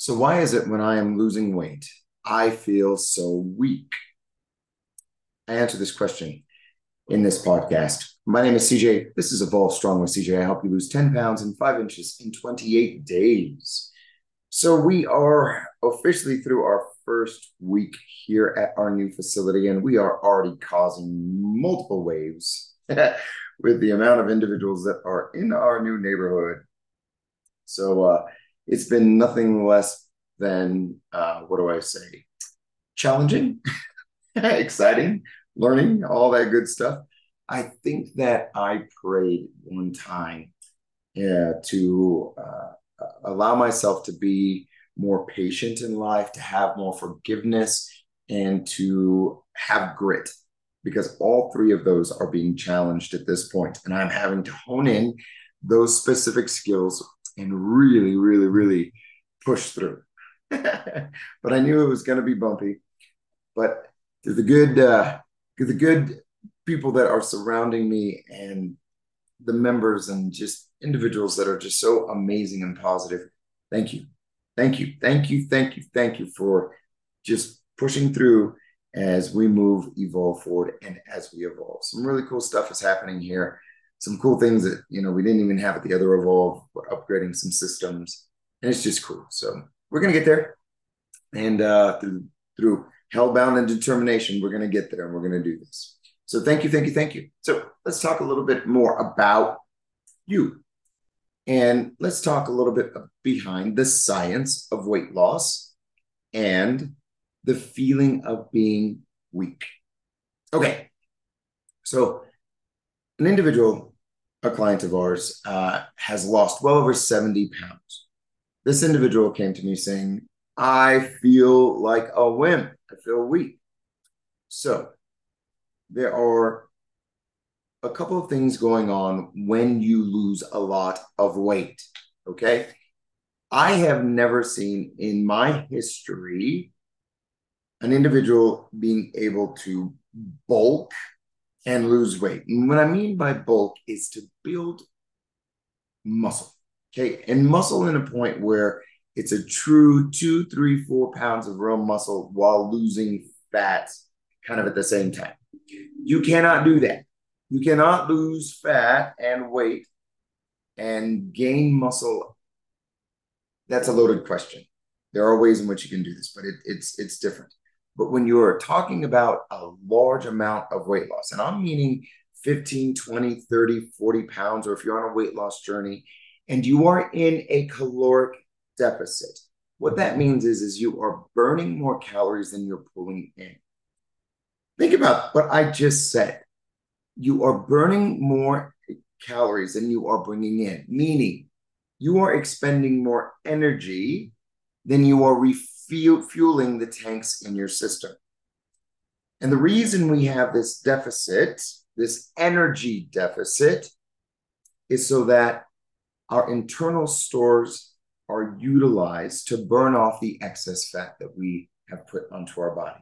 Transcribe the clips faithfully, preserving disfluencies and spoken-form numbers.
So why is it when I am losing weight, I feel so weak? I answer this question in this podcast. My name is C J. This is Evolve Strong with C J. I help you lose ten pounds and five inches in twenty-eight days. So we are officially through our first week here at our new facility, and we are already causing multiple waves with the amount of individuals that are in our new neighborhood. So uh, it's been nothing less than, uh, what do I say, challenging, exciting, learning, all that good stuff. I think that I prayed one time yeah, to uh, allow myself to be more patient in life, to have more forgiveness, and to have grit, because all three of those are being challenged at this point. And I'm having to hone in those specific skills and really, really, really push through. But I knew it was going to be bumpy. But to the good, uh, to the good people that are surrounding me and the members and just individuals that are just so amazing and positive, thank you. Thank you. Thank you. Thank you. Thank you for just pushing through as we move, evolve forward, and as we evolve. Some really cool stuff is happening here. Some cool things that, you know, we didn't even have at the other Evolve. We're upgrading some systems, and it's just cool. So we're going to get there. And uh, through, through hellbound and determination, we're going to get there, and we're going to do this. So thank you, thank you, thank you. So let's talk a little bit more about you. And let's talk a little bit behind the science of weight loss and the feeling of being weak. Okay, so an individual, a client of ours, uh, has lost well over seventy pounds. This individual came to me saying, I feel like a wimp. I feel weak. So there are a couple of things going on when you lose a lot of weight, okay? I have never seen in my history an individual being able to bulk and lose weight. And what I mean by bulk is to build muscle, okay? And muscle in a point where it's a true two, three, four pounds of real muscle while losing fat kind of at the same time. You cannot do that. You cannot lose fat and weight and gain muscle. That's a loaded question. There are ways in which you can do this, but it, it's it's different. But when you are talking about a large amount of weight loss, and I'm meaning fifteen, twenty, thirty, forty pounds, or if you're on a weight loss journey and you are in a caloric deficit, what that means is, is you are burning more calories than you're pulling in. Think about what I just said. You are burning more calories than you are bringing in, meaning you are expending more energy than you are refueling. Fueling the tanks in your system. And the reason we have this deficit, this energy deficit, is so that our internal stores are utilized to burn off the excess fat that we have put onto our body.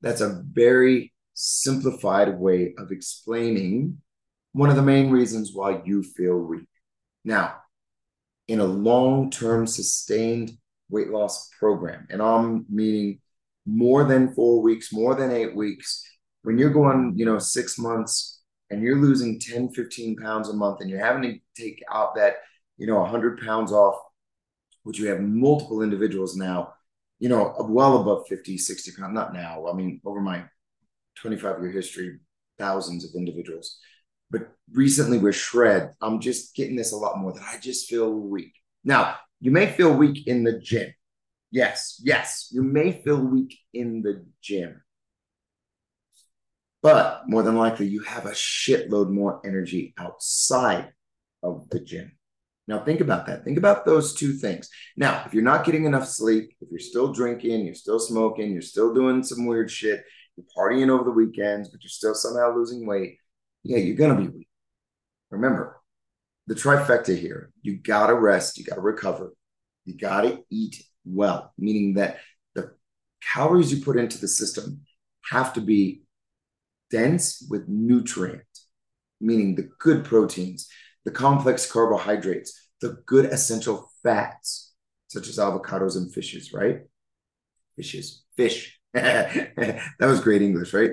That's a very simplified way of explaining one of the main reasons why you feel weak. Now, in a long-term sustained weight loss program, and I'm meaning more than four weeks, more than eight weeks. When you're going, you know, six months and you're losing ten, fifteen pounds a month and you're having to take out that, you know, one hundred pounds off, which you have multiple individuals now, you know, well above fifty, sixty pounds, not now. I mean, over my twenty-five year history, thousands of individuals. But recently with Shred, I'm just getting this a lot more that I just feel weak. Now, you may feel weak in the gym. Yes, yes, you may feel weak in the gym. But more than likely, you have a shitload more energy outside of the gym. Now, think about that. Think about those two things. Now, if you're not getting enough sleep, if you're still drinking, you're still smoking, you're still doing some weird shit, you're partying over the weekends, but you're still somehow losing weight, yeah, you're going to be weak. Remember, the trifecta here, you got to rest, you got to recover, you got to eat well, meaning that the calories you put into the system have to be dense with nutrient, meaning the good proteins, the complex carbohydrates, the good essential fats. such as avocados and fishes, right? Fishes, fish. That was great English, right?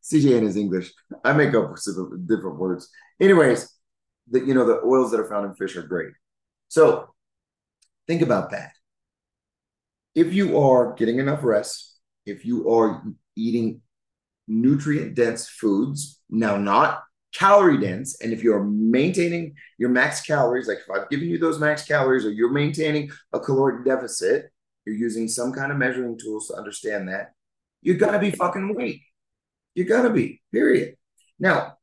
C J and his English. I make up different words. Anyways, the, you know, the oils that are found in fish are great. So think about that. If you are getting enough rest, if you are eating nutrient-dense foods, now not calorie-dense, and if you're maintaining your max calories, like if I've given you those max calories or you're maintaining a caloric deficit, you're using some kind of measuring tools to understand that, you gotta be fucking weak. You gotta be, period. Now,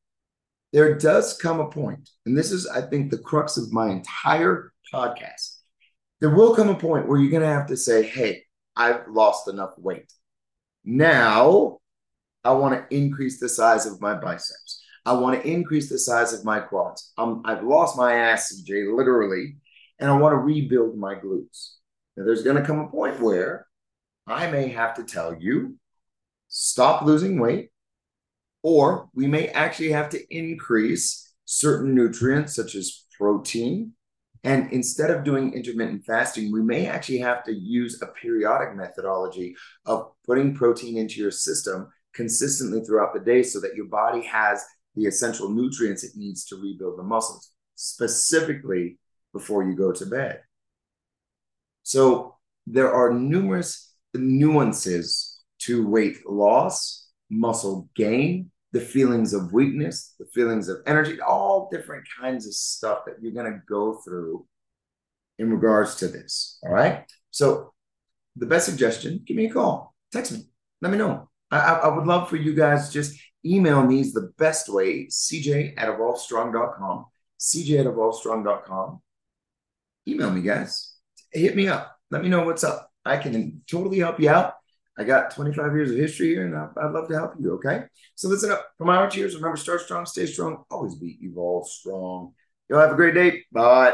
there does come a point, and this is, I think, the crux of my entire podcast. There will come a point where you're going to have to say, hey, I've lost enough weight. Now I want to increase the size of my biceps. I want to increase the size of my quads. Um, I've lost my ass, C J, literally, and I want to rebuild my glutes. Now, there's going to come a point where I may have to tell you, stop losing weight. Or we may actually have to increase certain nutrients such as protein. And instead of doing intermittent fasting, we may actually have to use a periodic methodology of putting protein into your system consistently throughout the day so that your body has the essential nutrients it needs to rebuild the muscles, specifically before you go to bed. So there are numerous nuances to weight loss, muscle gain, the feelings of weakness, the feelings of energy, all different kinds of stuff that you're going to go through in regards to this, all right? So the best suggestion, give me a call, text me, let me know. I, I, I would love for you guys just email me is the best way, C J at Evolve Strong dot com, C J at Evolve Strong dot com. Email me, guys. Hit me up. Let me know what's up. I can totally help you out. I got twenty-five years of history here, and I'd love to help you, okay? So listen up. From our cheers, remember, start strong, stay strong, always be Evolve Strong. Y'all have a great day. Bye.